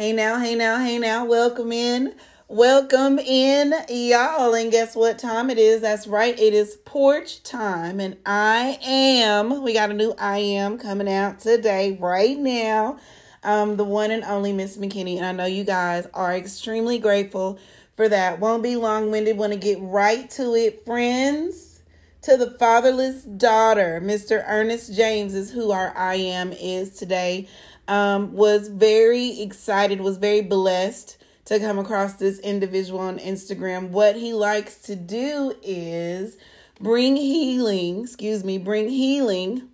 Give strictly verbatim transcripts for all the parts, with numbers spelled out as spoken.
Hey now, hey now, hey now. Welcome in. Welcome in, y'all. And guess what time it is? That's right. It is porch time. And I am, we got a new I am coming out today, right now. Um, the one and only Miss McKinney. And I know you guys are extremely grateful for that. Won't be long-winded. Want to get right to it, friends. To the fatherless daughter, Mister Ernest James is who our I am is today. Um, was very excited, was very blessed to come across this individual on Instagram. What he likes to do is bring healing, excuse me, bring healing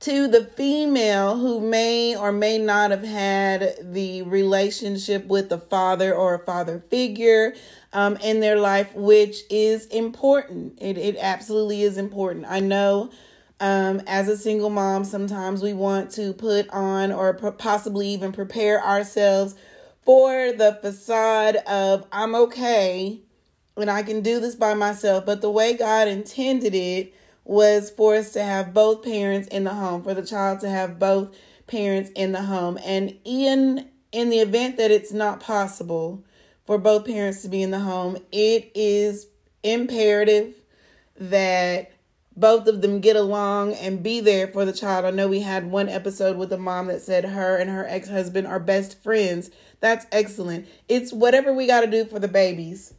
to the female who may or may not have had the relationship with a father or a father figure um, in their life, which is important. It, it absolutely is important. I know Um, as a single mom, sometimes we want to put on or p- possibly even prepare ourselves for the facade of I'm okay and I can do this by myself. But the way God intended it was for us to have both parents in the home, for the child to have both parents in the home. And in, in the event that it's not possible for both parents to be in the home, it is imperative that both of them get along and be there for the child. I know we had one episode with a mom that said her and her ex-husband are best friends. That's excellent. It's whatever we got to do for the babies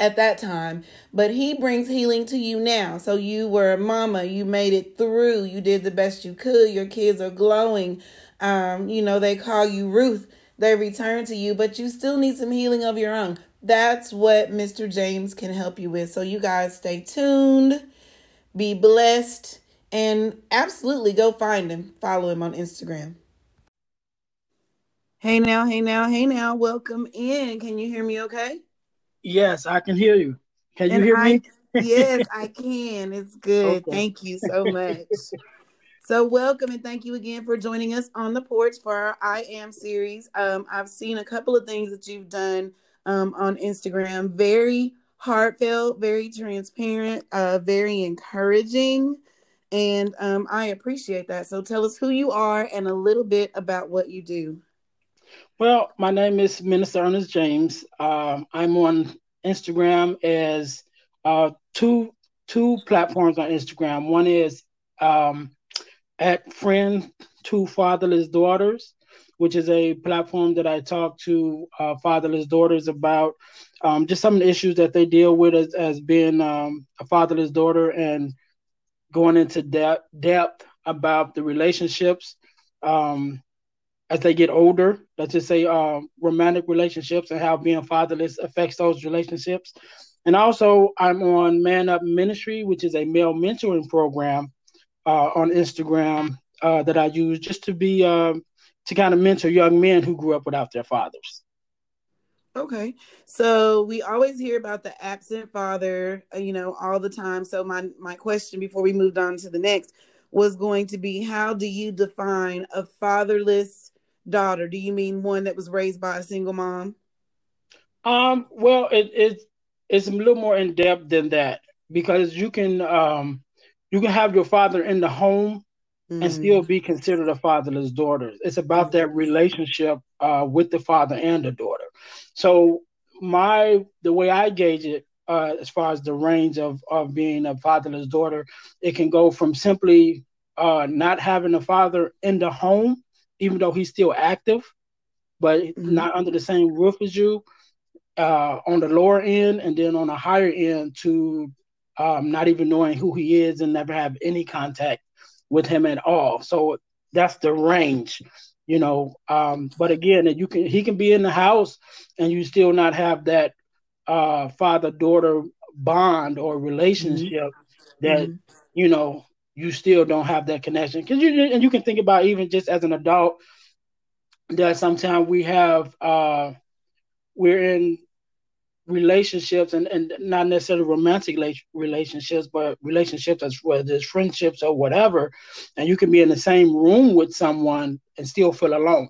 at that time. But he brings healing to you now. So you were a mama. You made it through. You did the best you could. Your kids are glowing. Um, you know, they call you Ruth. They return to you. But you still need some healing of your own. That's what Mister James can help you with. So you guys stay tuned. Be blessed, and absolutely go find him. Follow him on Instagram. Hey now, hey now, hey now. Welcome in. Can you hear me okay? Yes, I can hear you. Can and you hear I, me? Yes, I can. It's good. Okay. Thank you so much. So welcome, and thank you again for joining us on the porch for our I Am series. Um, I've seen a couple of things that you've done um, on Instagram. Very heartfelt, very transparent, uh, very encouraging, and um, I appreciate that. So tell us who you are and a little bit about what you do. Well, my name is Minister Ernest James. Uh, I'm on Instagram as uh, two two platforms on Instagram. One is um, at Friend to Fatherless Daughters, which is a platform that I talk to uh, fatherless daughters about um, just some of the issues that they deal with as, as being um, a fatherless daughter and going into de- depth about the relationships um, as they get older, let's just say uh, romantic relationships and how being fatherless affects those relationships. And also I'm on Man Up Ministry, which is a male mentoring program uh, on Instagram uh, that I use just to be uh, to kind of mentor young men who grew up without their fathers. Okay. So we always hear about the absent father, you know, all the time. So my, my question before we moved on to the next was going to be, how do you define a fatherless daughter? Do you mean one that was raised by a single mom? Um, well, it, it it's a little more in depth than that, because you can, um, you can have your father in the home and still be considered a fatherless daughter. It's about that relationship uh, with the father and the daughter. So my the way I gauge it, uh, as far as the range of, of being a fatherless daughter, it can go from simply uh, not having a father in the home, even though he's still active, but mm-hmm. not under the same roof as you, uh, on the lower end, and then on the higher end to um, not even knowing who he is and never have any contact with him at all. So that's the range, you know. Um, but again, you can he can be in the house and you still not have that uh, father-daughter bond or relationship mm-hmm. that mm-hmm. you know you still don't have that connection. 'Cause you and you can think about even just as an adult that sometimes we have uh, we're in relationships and, and not necessarily romantic relationships, but relationships as well, there's friendships or whatever. And you can be in the same room with someone and still feel alone,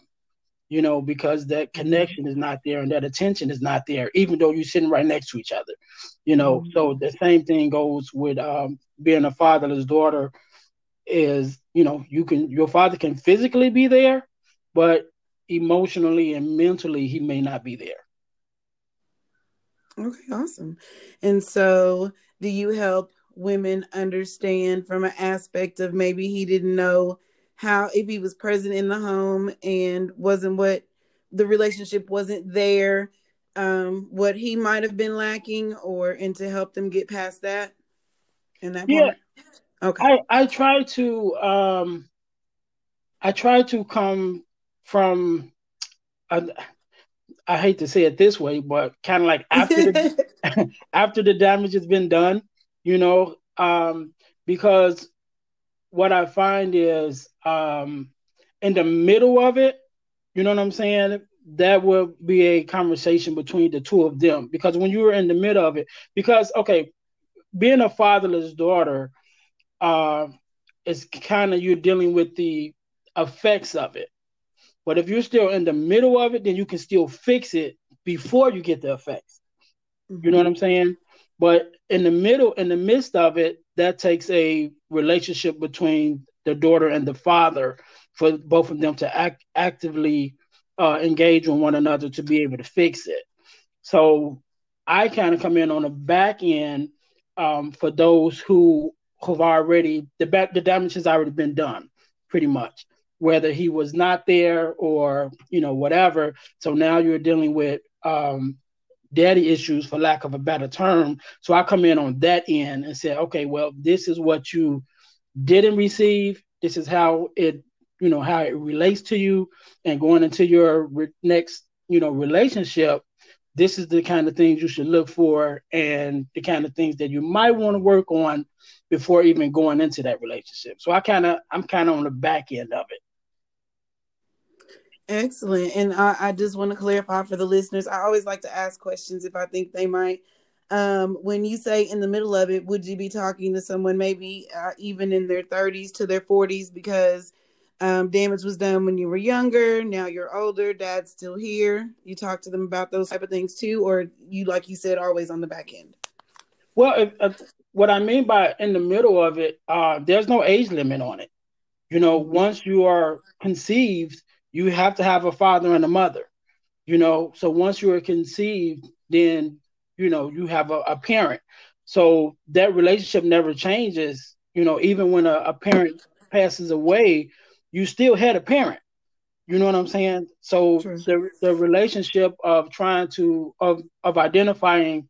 you know, because that connection is not there and that attention is not there, even though you're sitting right next to each other, you know. Mm-hmm. So the same thing goes with um, being a fatherless daughter is, you know, you can, your father can physically be there, but emotionally and mentally, he may not be there. Okay, awesome. And so do you help women understand from an aspect of maybe he didn't know how, if he was present in the home and wasn't what the relationship wasn't there, um, what he might have been lacking, or and to help them get past that? And that yeah. Part? Okay. I, I try to um, I try to come from I, I hate to say it this way, but kind of like after the, after the damage has been done, you know, um, because what I find is um, in the middle of it, you know what I'm saying? That will be a conversation between the two of them, because when you were in the middle of it, because, okay, being a fatherless daughter, uh, it's kind of, you're dealing with the effects of it. But if you're still in the middle of it, then you can still fix it before you get the effects. Mm-hmm. You know what I'm saying? But in the middle, in the midst of it, that takes a relationship between the daughter and the father for both of them to act, actively uh, engage with one another to be able to fix it. So I kind of come in on the back end um, for those who have already, the, back, the damage has already been done, pretty much, whether he was not there or, you know, whatever. So now you're dealing with um, daddy issues, for lack of a better term. So I come in on that end and say, okay, well, this is what you didn't receive. This is how it, you know, how it relates to you, and going into your re- next, you know, relationship, this is the kind of things you should look for and the kind of things that you might want to work on before even going into that relationship. So I kind of, I'm kind of on the back end of it. Excellent. And I, I just want to clarify for the listeners, I always like to ask questions if I think they might. Um, when you say in the middle of it, would you be talking to someone maybe uh, even in their thirties to their forties? Because um, damage was done when you were younger. Now you're older. Dad's still here. You talk to them about those type of things too, or you, like you said, always on the back end? Well, if, if, what I mean by in the middle of it, uh, there's no age limit on it. You know, once you are conceived, you have to have a father and a mother, you know. So once you are conceived, then, you know, you have a, a parent. So that relationship never changes. You know, even when a, a parent passes away, you still had a parent. You know what I'm saying? So True. the the relationship of trying to, of, of identifying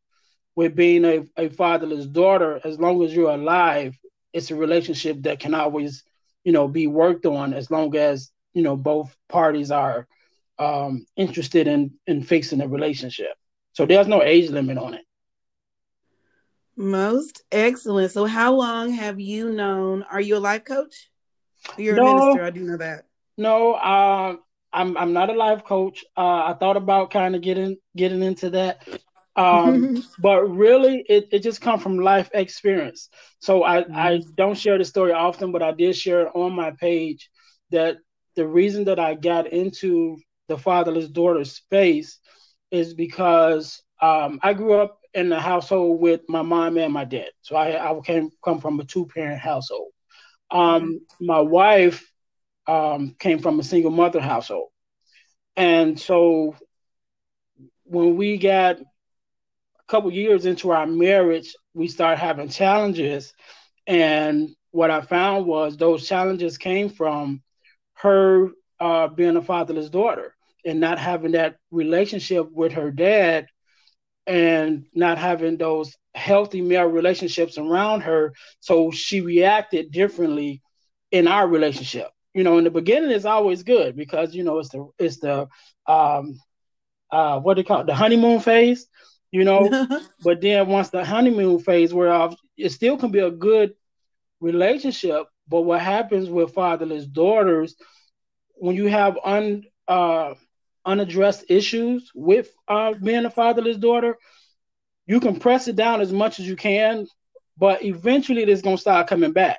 with being a, a fatherless daughter, as long as you're alive, it's a relationship that can always, you know, be worked on, as long as, you know, both parties are um, interested in, in fixing the relationship. So there's no age limit on it. Most excellent. So how long have you known, are you a life coach? You're no, a minister. I do know that. No, uh, I'm I'm not a life coach. Uh, I thought about kind of getting, getting into that. Um, but really it, it just come from life experience. So I, mm-hmm. I don't share the story often, but I did share it on my page that the reason that I got into the fatherless daughter space is because um, I grew up in a household with my mom and my dad. So I, I came come from a two-parent household. Um, my wife um, came from a single mother household. And so when we got a couple years into our marriage, we started having challenges. And what I found was those challenges came from her uh, being a fatherless daughter and not having that relationship with her dad, and not having those healthy male relationships around her. So she reacted differently in our relationship. You know, in the beginning, it's always good because, you know, it's the, it's the um, uh, what do you call it? The honeymoon phase, you know. But then once the honeymoon phase wears off, it still can be a good relationship. But what happens with fatherless daughters, when you have un, uh, unaddressed issues with uh, being a fatherless daughter, you can press it down as much as you can, but eventually it's going to start coming back.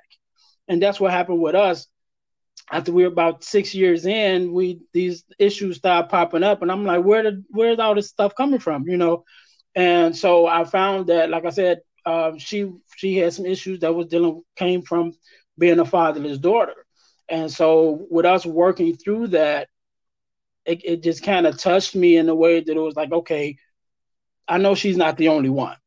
And that's what happened with us. After we were about six years in, we these issues started popping up. And I'm like, where did, where's all this stuff coming from, you know? And so I found that, like I said, uh, she she had some issues that was dealing came from being a fatherless daughter. And so with us working through that, it, it just kind of touched me in the way that it was like, okay, I know she's not the only one.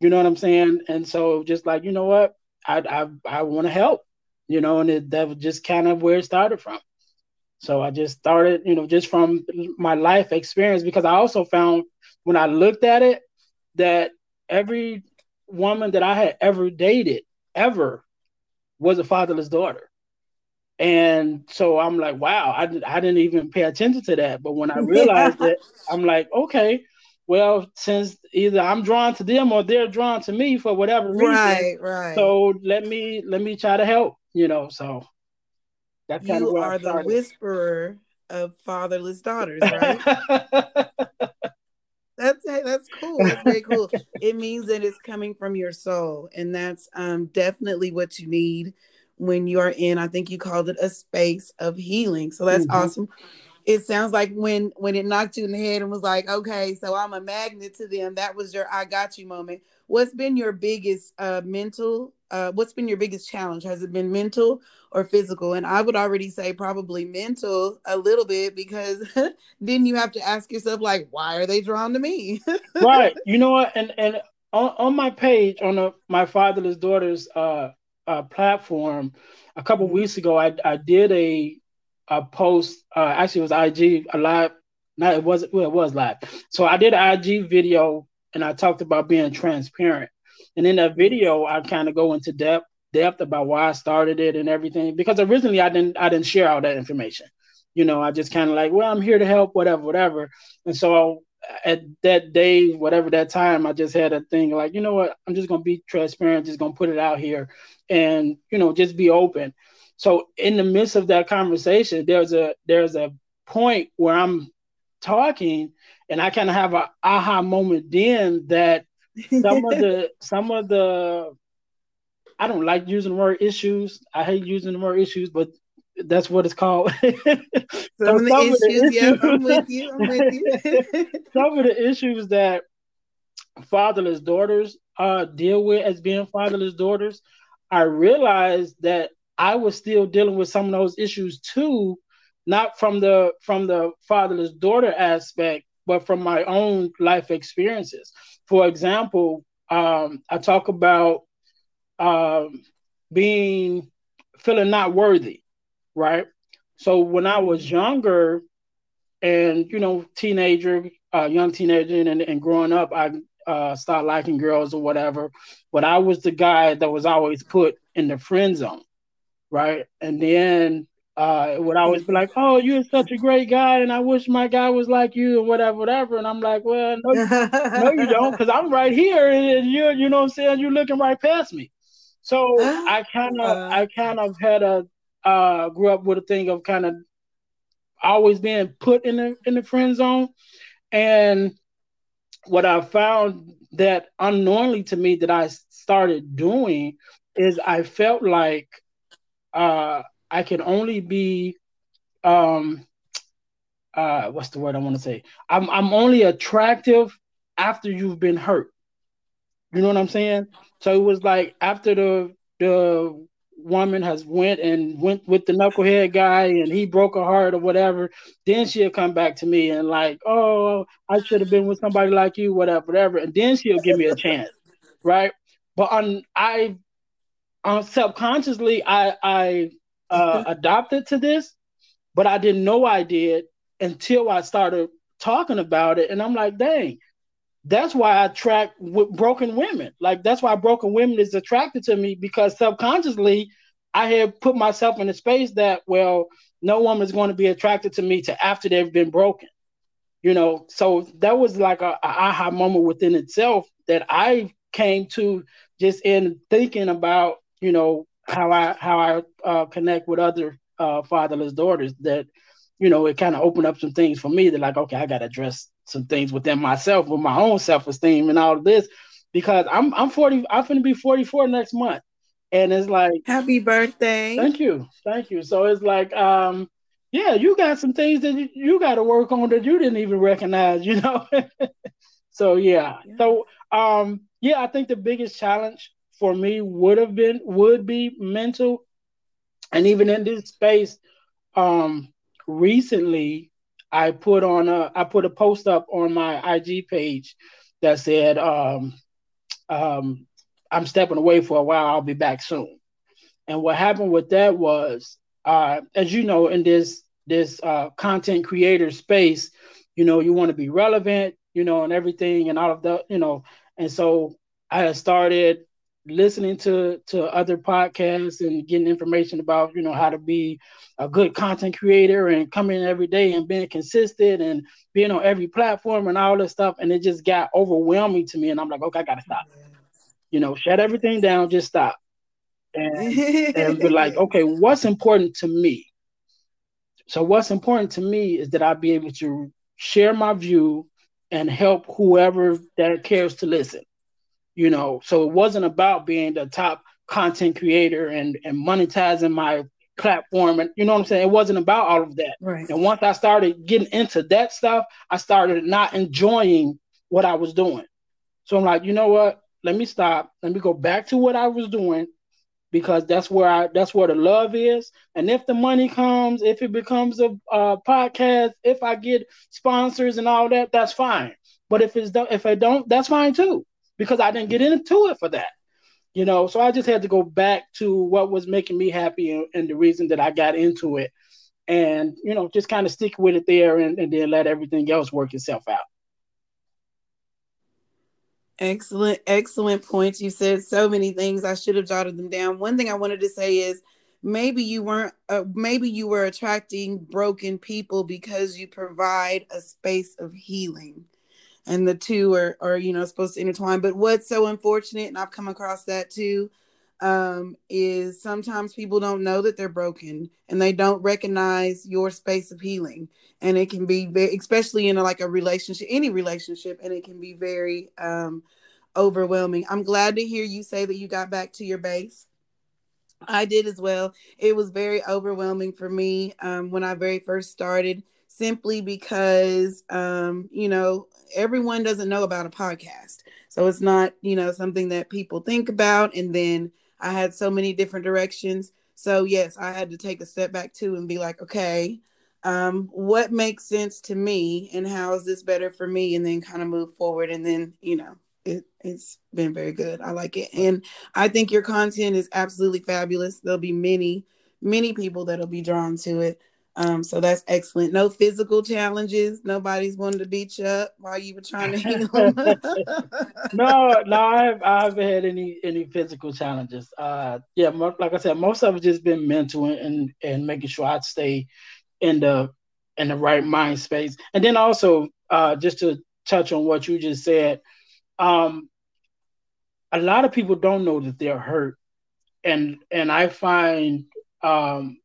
You know what I'm saying? And so just like, you know what, I I, I want to help, you know, and it, that was just kind of where it started from. So I just started, you know, just from my life experience, because I also found when I looked at it, that every woman that I had ever dated ever was a fatherless daughter. And so I'm like, wow, I, I didn't even pay attention to that. But when I realized yeah. it, I'm like, okay, well, since either I'm drawn to them or they're drawn to me for whatever reason. Right, right. So let me let me try to help, you know, so. That's kind you of where are I started. The whisperer of fatherless daughters, right? That's that's cool. That's very cool. It means that it's coming from your soul. And that's um, definitely what you need when you are in, I think you called it a space of healing. So that's mm-hmm. awesome. It sounds like when when it knocked you in the head and was like, okay, so I'm a magnet to them. That was your I got you moment. What's been your biggest uh, mental, uh, what's been your biggest challenge? Has it been mental or physical? And I would already say probably mental a little bit, because then you have to ask yourself, like, why are they drawn to me? Right. You know what? And and on, on my page, on the, my fatherless daughters uh, uh, platform, a couple of weeks ago, I, I did a, a post, uh, actually it was I G, a live, no, it wasn't, well, it was live. So I did an I G video and I talked about being transparent. And in that video, I kind of go into depth depth about why I started it and everything, because originally I didn't, I didn't share all that information. You know, I just kind of like, well, I'm here to help, whatever, whatever. And so at that day, whatever that time, I just had a thing like, you know what, I'm just going to be transparent, just going to put it out here and, you know, just be open. So in the midst of that conversation, there's a there's a point where I'm talking and I kind of have an aha moment then that some of the some of the I don't like using the word issues. I hate using the word issues, but that's what it's called. so some, some of the issues, the issues yeah, I'm with you. I'm with you. Some of the issues that fatherless daughters uh, deal with as being fatherless daughters, I realized that I was still dealing with some of those issues too, not from the from the fatherless daughter aspect, but from my own life experiences. For example, um, I talk about um, being feeling not worthy, right? So when I was younger, and you know, teenager, uh, young teenager, and and growing up, I uh, started liking girls or whatever, but I was the guy that was always put in the friend zone. Right. And then uh, it would always be like, oh, you're such a great guy. And I wish my guy was like you and whatever, whatever. And I'm like, well, no, no you don't, because I'm right here. And you're, you know what I'm saying? You're looking right past me. So I kind of uh, I kind of had a uh, grew up with a thing of kind of always being put in the in the friend zone. And what I found that unknowingly to me that I started doing is I felt like Uh, I can only be, um, uh, what's the word I want to say? I'm I'm only attractive after you've been hurt. You know what I'm saying? So it was like after the the woman has went and went with the knucklehead guy and he broke her heart or whatever, then she'll come back to me and like, oh, I should have been with somebody like you, whatever, whatever. And then she'll give me a chance, right? But on I. Um, subconsciously, I, I uh, adopted to this, but I didn't know I did until I started talking about it. And I'm like, dang, that's why I attract w- broken women. Like, that's why broken women is attracted to me, because subconsciously, I had put myself in a space that, well, no woman is going to be attracted to me till after they've been broken. You know, so that was like a, a aha moment within itself that I came to just in thinking about, you know, how I how I uh, connect with other uh, fatherless daughters, that, you know, it kind of opened up some things for me that like, okay, I got to address some things within myself, with my own self-esteem and all of this, because I'm I'm forty, I'm going to be forty-four next month. And it's like, happy birthday. Thank you. Thank you. So it's like, um, yeah, you got some things that you, you got to work on that you didn't even recognize, you know? So, yeah. yeah. So, um, yeah, I think the biggest challenge for me would have been, would be mental. And even in this space, um, recently, I put on a I put a post up on my I G page that said, um, um, I'm stepping away for a while. I'll be back soon. And what happened with that was, uh, as you know, in this this uh, content creator space, you know, you want to be relevant, you know, and everything and all of the, you know. And so I had started listening to to other podcasts and getting information about, you know, how to be a good content creator and coming every day and being consistent and being on every platform and all this stuff. And it just got overwhelming to me. And I'm like, okay, I got to stop. You know, shut everything down, just stop. And, and be like, okay, what's important to me? So what's important to me is that I be able to share my view and help whoever that cares to listen. You know, so it wasn't about being the top content creator and, and monetizing my platform. And you know what I'm saying? It wasn't about all of that. Right. And once I started getting into that stuff, I started not enjoying what I was doing. So I'm like, you know what? Let me stop. Let me go back to what I was doing, because that's where I, that's where the love is. And if the money comes, if it becomes a, a podcast, if I get sponsors and all that, that's fine. But if it's, if I don't, that's fine too, because I didn't get into it for that, you know? So I just had to go back to what was making me happy and, and the reason that I got into it, and, you know, just kind of stick with it there and, and then let everything else work itself out. Excellent, excellent points. You said so many things. I should have jotted them down. One thing I wanted to say is maybe you weren't, uh, maybe you were attracting broken people because you provide a space of healing. And the two are, are, you know, supposed to intertwine. But what's so unfortunate, and I've come across that too, um, is sometimes people don't know that they're broken and they don't recognize your space of healing. And it can be, very, especially in a, like a relationship, any relationship, and it can be very um, overwhelming. I'm glad to hear you say that you got back to your base. I did as well. It was very overwhelming for me um, when I very first started, simply because, um, you know, everyone doesn't know about a podcast. So it's not, you know, something that people think about. And then I had so many different directions. So yes, I had to take a step back too and be like, okay, um, what makes sense to me and how is this better for me? And then kind of move forward. And then, you know, it, it's been very good. I like it. And I think your content is absolutely fabulous. There'll be many, many people that'll be drawn to it. Um, so that's excellent. No physical challenges. Nobody's wanted to beat you up while you were trying to heal them. no, no, I haven't, I haven't had any any physical challenges. Uh, yeah, like I said, most of it just been mental and and making sure I stay in the in the right mind space. And then also, uh, just to touch on what you just said, um, a lot of people don't know that they're hurt, and and I find um,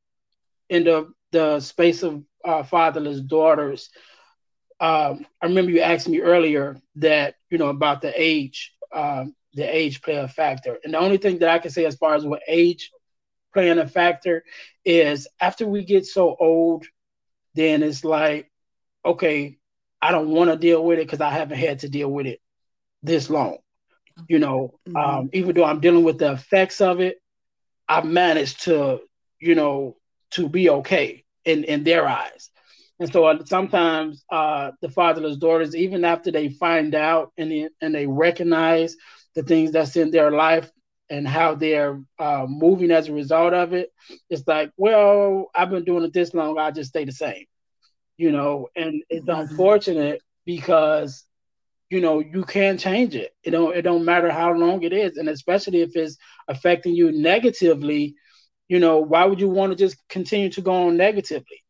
in the the space of uh, fatherless daughters. Um, I remember you asked me earlier that, you know, about the age, um, the age play a factor. And the only thing that I can say as far as what age playing a factor is after we get so old, then it's like, okay, I don't want to deal with it because I haven't had to deal with it this long. You know, mm-hmm. um, even though I'm dealing with the effects of it, I've managed to, you know, to be okay in, in their eyes. And so sometimes uh, the fatherless daughters, even after they find out and they, and they recognize the things that's in their life and how they're uh, moving as a result of it, it's like, well, I've been doing it this long, I'll just stay the same, you know? And it's mm-hmm. unfortunate because, you know, you can change it. It don't, it don't matter how long it is. And especially if it's affecting you negatively, you know, why would you want to just continue to go on negatively?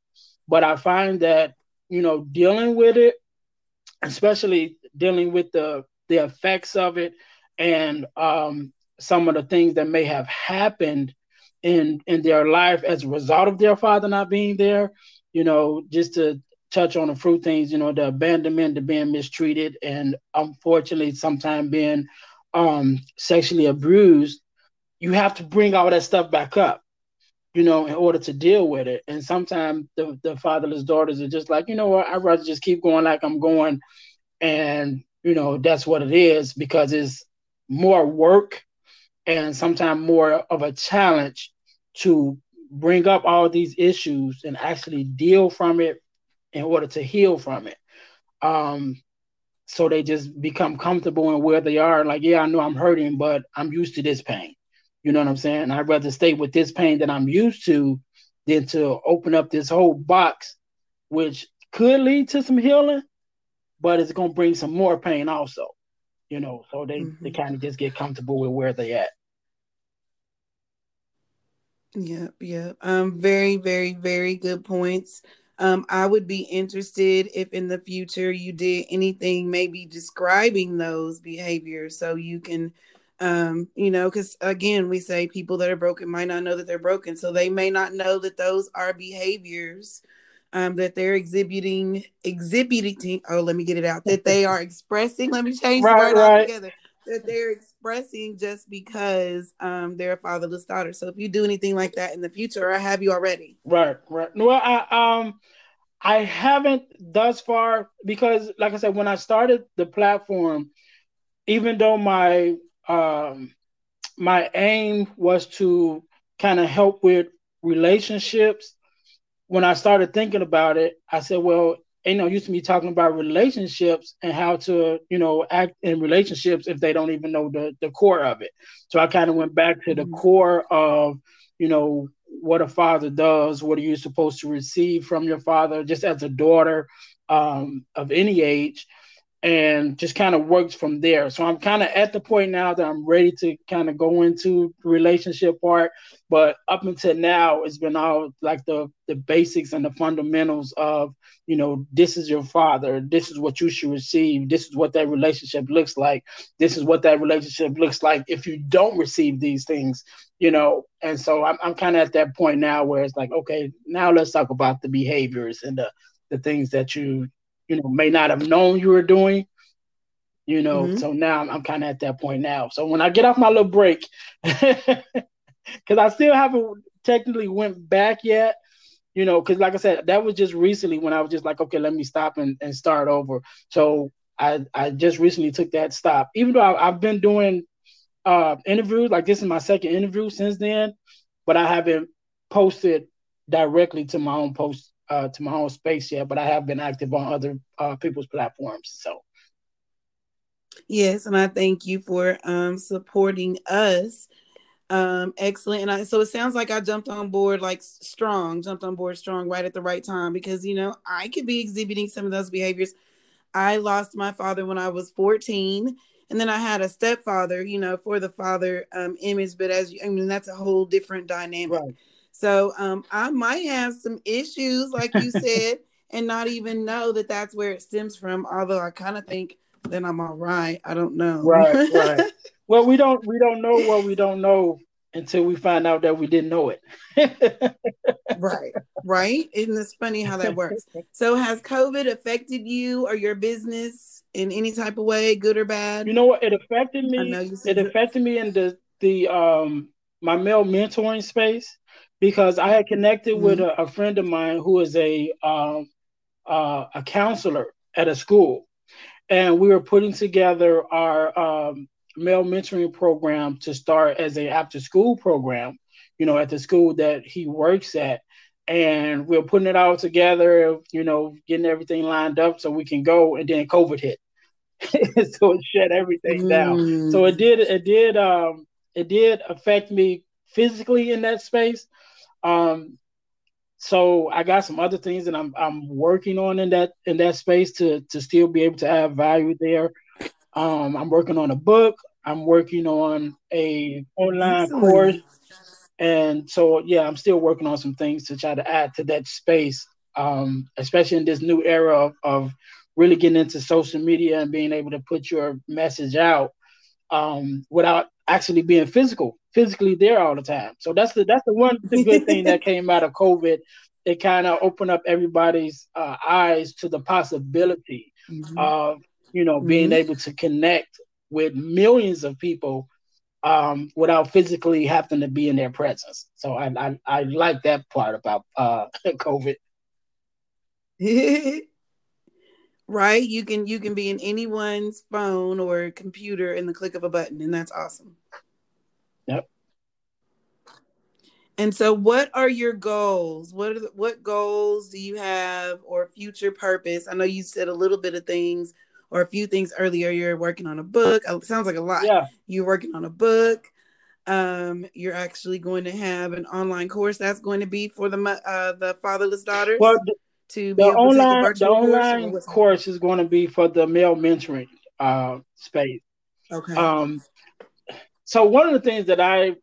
But I find that, you know, dealing with it, especially dealing with the, the effects of it and um, some of the things that may have happened in, in their life as a result of their father not being there, you know, just to touch on a few things, you know, the abandonment, the being mistreated, and unfortunately sometimes being um, sexually abused, you have to bring all that stuff back up, you know, in order to deal with it. And sometimes the, the fatherless daughters are just like, you know what, I'd rather just keep going like I'm going. And, you know, that's what it is, because it's more work and sometimes more of a challenge to bring up all these issues and actually deal from it in order to heal from it. Um, so they just become comfortable in where they are. Like, yeah, I know I'm hurting, but I'm used to this pain. You know what I'm saying? I'd rather stay with this pain that I'm used to than to open up this whole box, which could lead to some healing, but it's going to bring some more pain also. You know, so they, mm-hmm. they kind of just get comfortable with where they're at. Yep, yep. Um, very, very, very good points. Um, I would be interested if in the future you did anything maybe describing those behaviors so you can, um, you know, because again, we say people that are broken might not know that they're broken. So they may not know that those are behaviors um, that they're exhibiting, exhibiting. Oh, let me get it out. That they are expressing. Let me change the word altogether. That they're expressing just because um, they're a fatherless daughter. So if you do anything like that in the future, or I have you already. Right, right. Well, I, um, I haven't thus far because, like I said, when I started the platform, even though my um, my aim was to kind of help with relationships, when I started thinking about it, I said, well, ain't no use to me talking about relationships and how to, you know, act in relationships if they don't even know the, the core of it. So I kind of went back to the mm-hmm. core of, you know, what a father does, what are you supposed to receive from your father, just as a daughter um, of any age, and just kind of worked from there. So I'm kind of at the point now that I'm ready to kind of go into the relationship part. But up until now, it's been all like the, the basics and the fundamentals of, you know, this is your father. This is what you should receive. This is what that relationship looks like. This is what that relationship looks like if you don't receive these things, you know. And so I'm, I'm kind of at that point now where it's like, okay, now let's talk about the behaviors and the, the things that you you know, may not have known you were doing, you know, mm-hmm. so now I'm, I'm kind of at that point now. So when I get off my little break, because I still haven't technically went back yet, you know, because like I said, that was just recently when I was just like, okay, let me stop and, and start over. So I, I just recently took that stop, even though I, I've been doing uh, interviews, like this is my second interview since then, but I haven't posted directly to my own post. Uh, to my own space yet, but I have been active on other uh, people's platforms. So, yes, and I thank you for um, supporting us. Um, excellent, and I, so it sounds like I jumped on board like strong, jumped on board strong right at the right time because you know I could be exhibiting some of those behaviors. I lost my father when I was fourteen, and then I had a stepfather, you know, for the father um, image. But as you, I mean, that's a whole different dynamic. Right. So um, I might have some issues, like you said, and not even know that that's where it stems from. Although I kind of think that I'm all right. I don't know. Right, right. Well, we don't we don't know what we don't know until we find out that we didn't know it. Right, right. Isn't this funny how that works? So has COVID affected you or your business in any type of way, good or bad? You know what? It affected me. I know you said it affected me in the the um my male mentoring space. Because I had connected mm-hmm. with a, a friend of mine who is a um, uh, a counselor at a school, and we were putting together our um, male mentoring program to start as an after school program, you know, at the school that he works at, and we were putting it all together, you know, getting everything lined up so we can go, and then COVID hit, so it shut everything mm. down. So it did, it did, um, it did affect me physically in that space. Um, so I got some other things that I'm I'm working on in that in that space to to still be able to add value there. Um, I'm working on a book. I'm working on a online Excellent. course, and so yeah, I'm still working on some things to try to add to that space, um, especially in this new era of, of really getting into social media and being able to put your message out um, without actually being physical. physically there all the time. So that's the that's the one the good thing that came out of COVID. It kind of opened up everybody's uh, eyes to the possibility mm-hmm. of, you know, being mm-hmm. able to connect with millions of people um, without physically having to be in their presence. So I I, I like that part about uh, COVID. Right? You can you can be in anyone's phone or computer in the click of a button, and that's awesome. Yep. And so what are your goals? What are the, what goals do you have, or future purpose? I know you said a little bit of things or a few things earlier. You're working on a book. It sounds like a lot. Yeah. You're working on a book. Um, you're actually going to have an online course that's going to be for the uh, the fatherless daughters. Well, the, to be the able online, to take the online course, course is going to be for the male mentoring uh, space. Okay. Um, so one of the things that I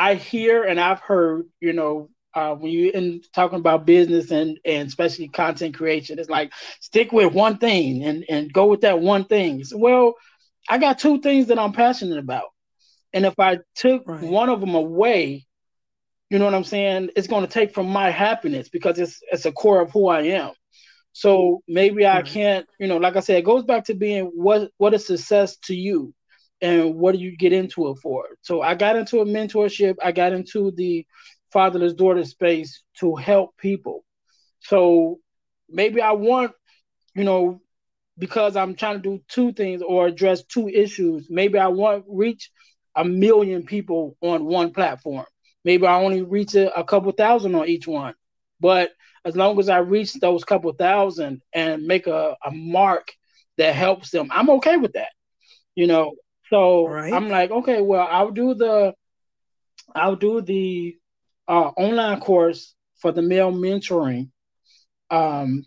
I hear and I've heard, you know, uh, when you're in talking about business and, and especially content creation, it's like, stick with one thing and, and go with that one thing. So, well, I got two things that I'm passionate about. And if I took right. one of them away, you know what I'm saying? It's going to take from my happiness because it's, it's a core of who I am. So maybe I right. can't, you know, like I said, it goes back to being what, what is success to you? And what do you get into it for? So I got into a mentorship. I got into the fatherless daughter space to help people. So maybe I want, you know, because I'm trying to do two things or address two issues, maybe I want to reach a million people on one platform. Maybe I only reach a, a couple thousand on each one. But as long as I reach those couple thousand and make a, a mark that helps them, I'm okay with that, you know. So right. I'm like, okay, well, I'll do the, I'll do the uh, online course for the male mentoring, um,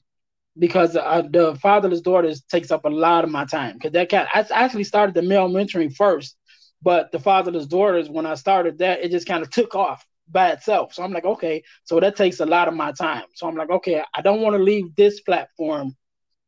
because uh, the fatherless daughters takes up a lot of my time. Because that kind, I actually started the male mentoring first, but the fatherless daughters, when I started that, it just kind of took off by itself. So I'm like, okay, so that takes a lot of my time. So I'm like, okay, I don't want to leave this platform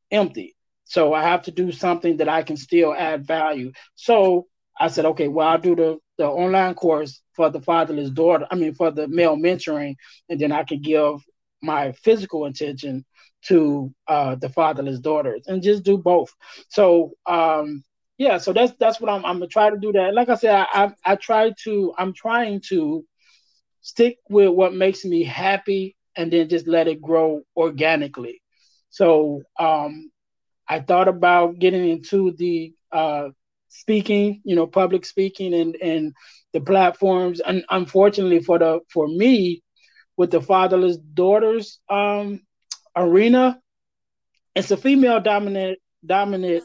empty. So I have to do something that I can still add value. So I said, okay, well, I'll do the, the online course for the fatherless daughter, I mean, for the male mentoring, and then I can give my physical attention to uh, the fatherless daughters and just do both. So, um, yeah, so that's that's what I'm, I'm going to try to do that. Like I said, I, I, I try to, I'm trying to stick with what makes me happy and then just let it grow organically. So, um, I thought about getting into the uh, speaking, you know, public speaking and, and the platforms. And unfortunately for the for me, with the fatherless daughters um, arena, it's a female dominant dominant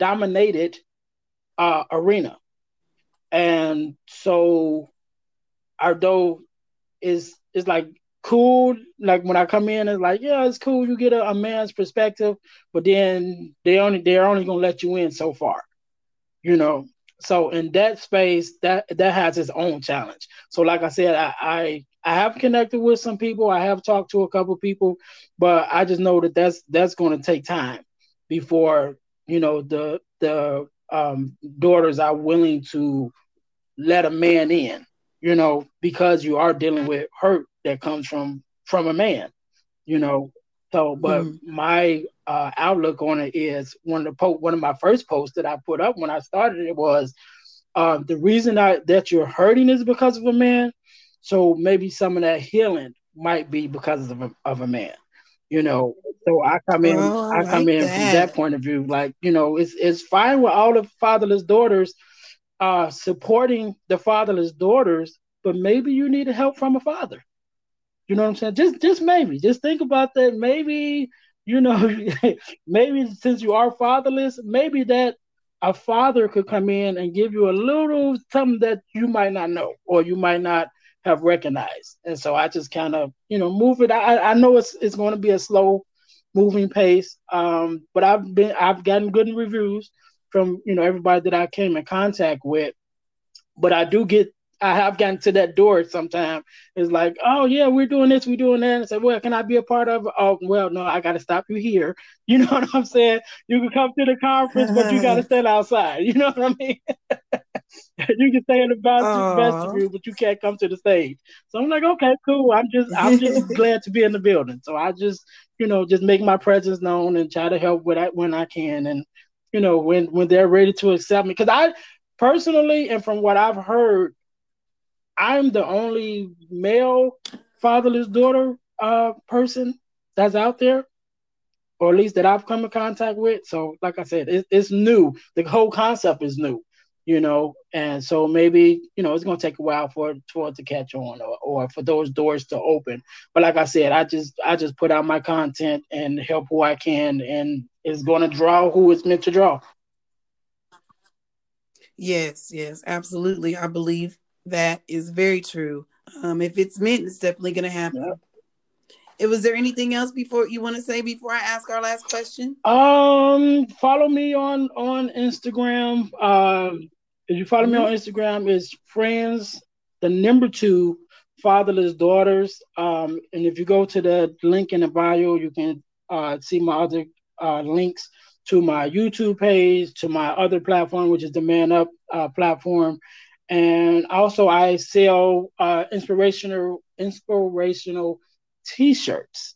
dominated uh, arena, and so although is is like. Cool, like when I come in, it's like, yeah, it's cool. You get a, a man's perspective, but then they only they're only gonna let you in so far, you know. So in that space, that that has its own challenge. So like I said, I I, I have connected with some people, I have talked to a couple people, but I just know that that's that's gonna take time before, you know, the the um, daughters are willing to let a man in, you know, because you are dealing with hurt that comes from from a man, you know. So, but mm-hmm. my uh, outlook on it is one of the po- one of my first posts that I put up when I started it was uh, the reason I, that you're hurting is because of a man. So maybe some of that healing might be because of a, of a man, you know. So I come in, oh, I, I come like in that. From that point of view, like, you know, it's it's fine with all the fatherless daughters uh, supporting the fatherless daughters, but maybe you need help from a father. You know what I'm saying? Just just maybe. Just think about that. Maybe, you know, maybe since you are fatherless, maybe that a father could come in and give you a little something that you might not know or you might not have recognized. And so I just kind of, you know, move it. I I know it's it's going to be a slow moving pace, um, but I've been I've gotten good reviews from, you know, everybody that I came in contact with. But I do get I have gotten to that door sometime. It's like, oh, yeah, we're doing this, we're doing that. And I said, well, can I be a part of it? Oh, well, no, I got to stop you here. You know what I'm saying? You can come to the conference, but you got to stand outside. You know what I mean? You can stay in the vestibule, but you can't come to the stage. So I'm like, okay, cool. I'm just I'm just glad to be in the building. So I just, you know, just make my presence known and try to help when I, when I can. And, you know, when, when they're ready to accept me. Because I personally, and from what I've heard, I'm the only male fatherless daughter uh, person that's out there, or at least that I've come in contact with. So, like I said, it, it's new. The whole concept is new. you know, and so maybe, you know, it's going to take a while for, for it to catch on, or, or for those doors to open. But like I said, I just I just put out my content and help who I can, and it's going to draw who it's meant to draw. Yes, yes, absolutely. I believe that is very true. Um, if it's meant, it's definitely going to happen. Yep. It, was there anything else before you want to say before I ask our last question? Um, follow me on on Instagram. Um, if you follow mm-hmm. me on Instagram, it's friends the number two fatherless daughters. Um, and if you go to the link in the bio, you can uh, see my other uh, links to my YouTube page, to my other platform, which is the Man Up uh, platform. And also, I sell uh, inspirational inspirational T-shirts.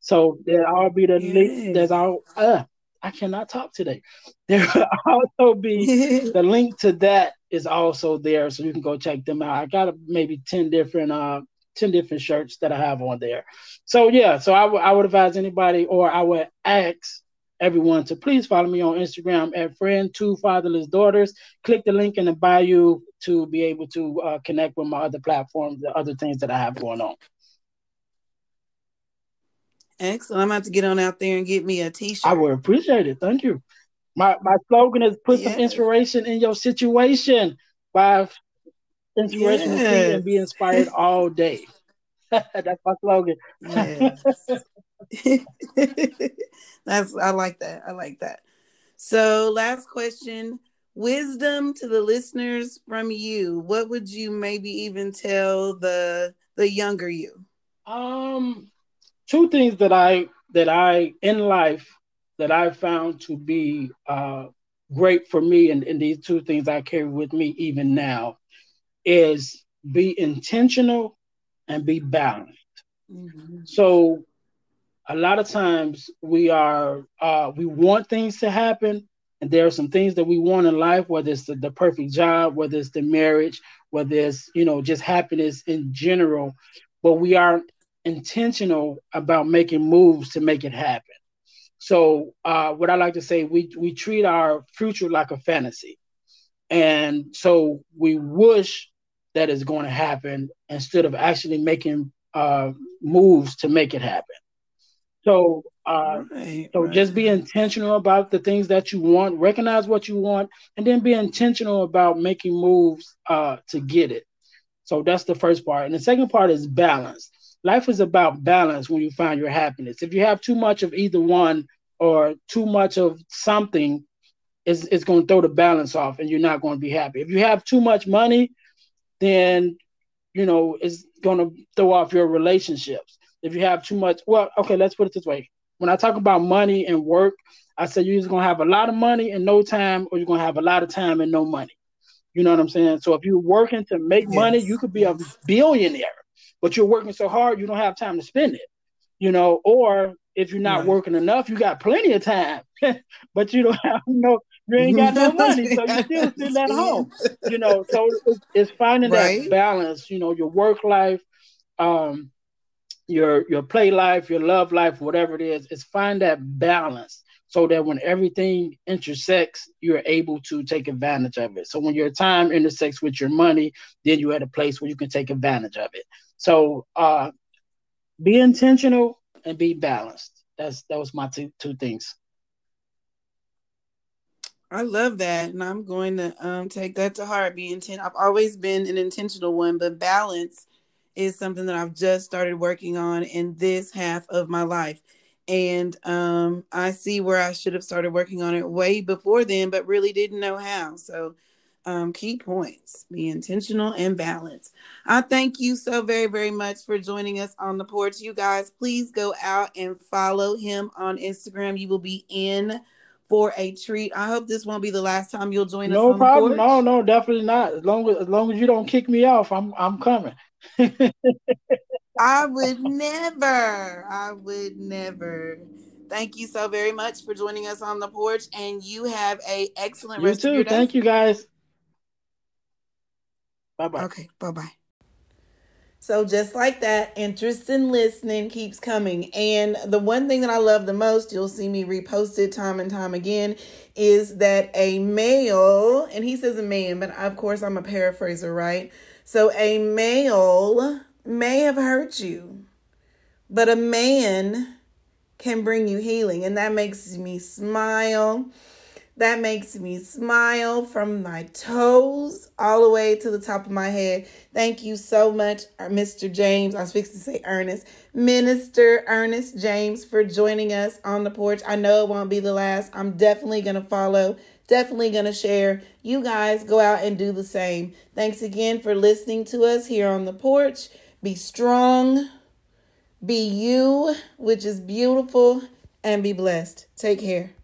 So there will be the yes. link. There's all. Uh, I cannot talk today. There will also be the link to that is also there, so you can go check them out. I got maybe ten different uh ten different shirts that I have on there. So yeah, so I would I would advise anybody, or I would ask everyone, to please follow me on Instagram at Friend to Fatherless Daughters. Click the link in the bio to be able to uh, connect with my other platforms, the other things that I have going on. Excellent. I'm going to have to get on out there and get me a T-shirt. I would appreciate it. Thank you. My my slogan is put yes. some inspiration in your situation by inspirational yes. tea, and be inspired all day. That's my slogan. Yes. That's I like that. I like that. So, last question: wisdom to the listeners from you. What would you maybe even tell the the younger you? Um, two things that I that I in life that I found to be uh, great for me, and, and these two things I carry with me even now, is be intentional and be balanced. Mm-hmm. So. A lot of times we are, uh, we want things to happen, and there are some things that we want in life, whether it's the, the perfect job, whether it's the marriage, whether it's, you know, just happiness in general, but we are intentional about making moves to make it happen. So uh, what I like to say, we, we treat our future like a fantasy. And so we wish that it's going to happen instead of actually making uh, moves to make it happen. So, uh, right, so right. just be intentional about the things that you want, recognize what you want, and then be intentional about making moves uh, to get it. So that's the first part. And the second part is balance. Life is about balance when you find your happiness. If you have too much of either one or too much of something, it's, it's going to throw the balance off and you're not going to be happy. If you have too much money, then, you know, it's going to throw off your relationships. If you have too much, well, okay, let's put it this way. When I talk about money and work, I say you're either going to have a lot of money and no time, or you're going to have a lot of time and no money. You know what I'm saying? So if you're working to make yes. money, you could be a billionaire, but you're working so hard, you don't have time to spend it, you know, or if you're not right. working enough, you got plenty of time, but you don't have no, you ain't got no money, so you're still sitting at home, you know, so it's, it's finding right. that balance, you know, your work life, um, your your play life, your love life, whatever it is, is find that balance so that when everything intersects, you're able to take advantage of it. So when your time intersects with your money, then you're at a place where you can take advantage of it. So uh, be intentional and be balanced. That's that was my two, two things. I love that, and I'm going to um, take that to heart. Be intent. I've always been an intentional one, but balance is something that I've just started working on in this half of my life. And um, I see where I should have started working on it way before then, but really didn't know how. So um, key points, be intentional and balanced. I thank you so very, very much for joining us on the porch. You guys, please go out and follow him on Instagram. You will be in for a treat. I hope this won't be the last time you'll join no us on problem. the porch. No, no, definitely not. As long as, as long as you don't kick me off, I'm I'm coming. I would never, I would never. Thank you so very much for joining us on the porch, and you have a excellent you rest too. of your day. Thank you guys. Bye bye. Okay, bye bye. So just like that, interest in listening keeps coming. And the one thing that I love the most, you'll see me repost it time and time again, is that a male, and he says a man, but of course I'm a paraphraser, right? So a male may have hurt you, but a man can bring you healing. And that makes me smile. That makes me smile from my toes all the way to the top of my head. Thank you so much, Mister James. I was fixing to say Ernest. Minister Ernest James, for joining us on the porch. I know it won't be the last. I'm definitely going to follow. Definitely going to share. You guys go out and do the same. Thanks again for listening to us here on the porch. Be strong. Be you, which is beautiful. And be blessed. Take care.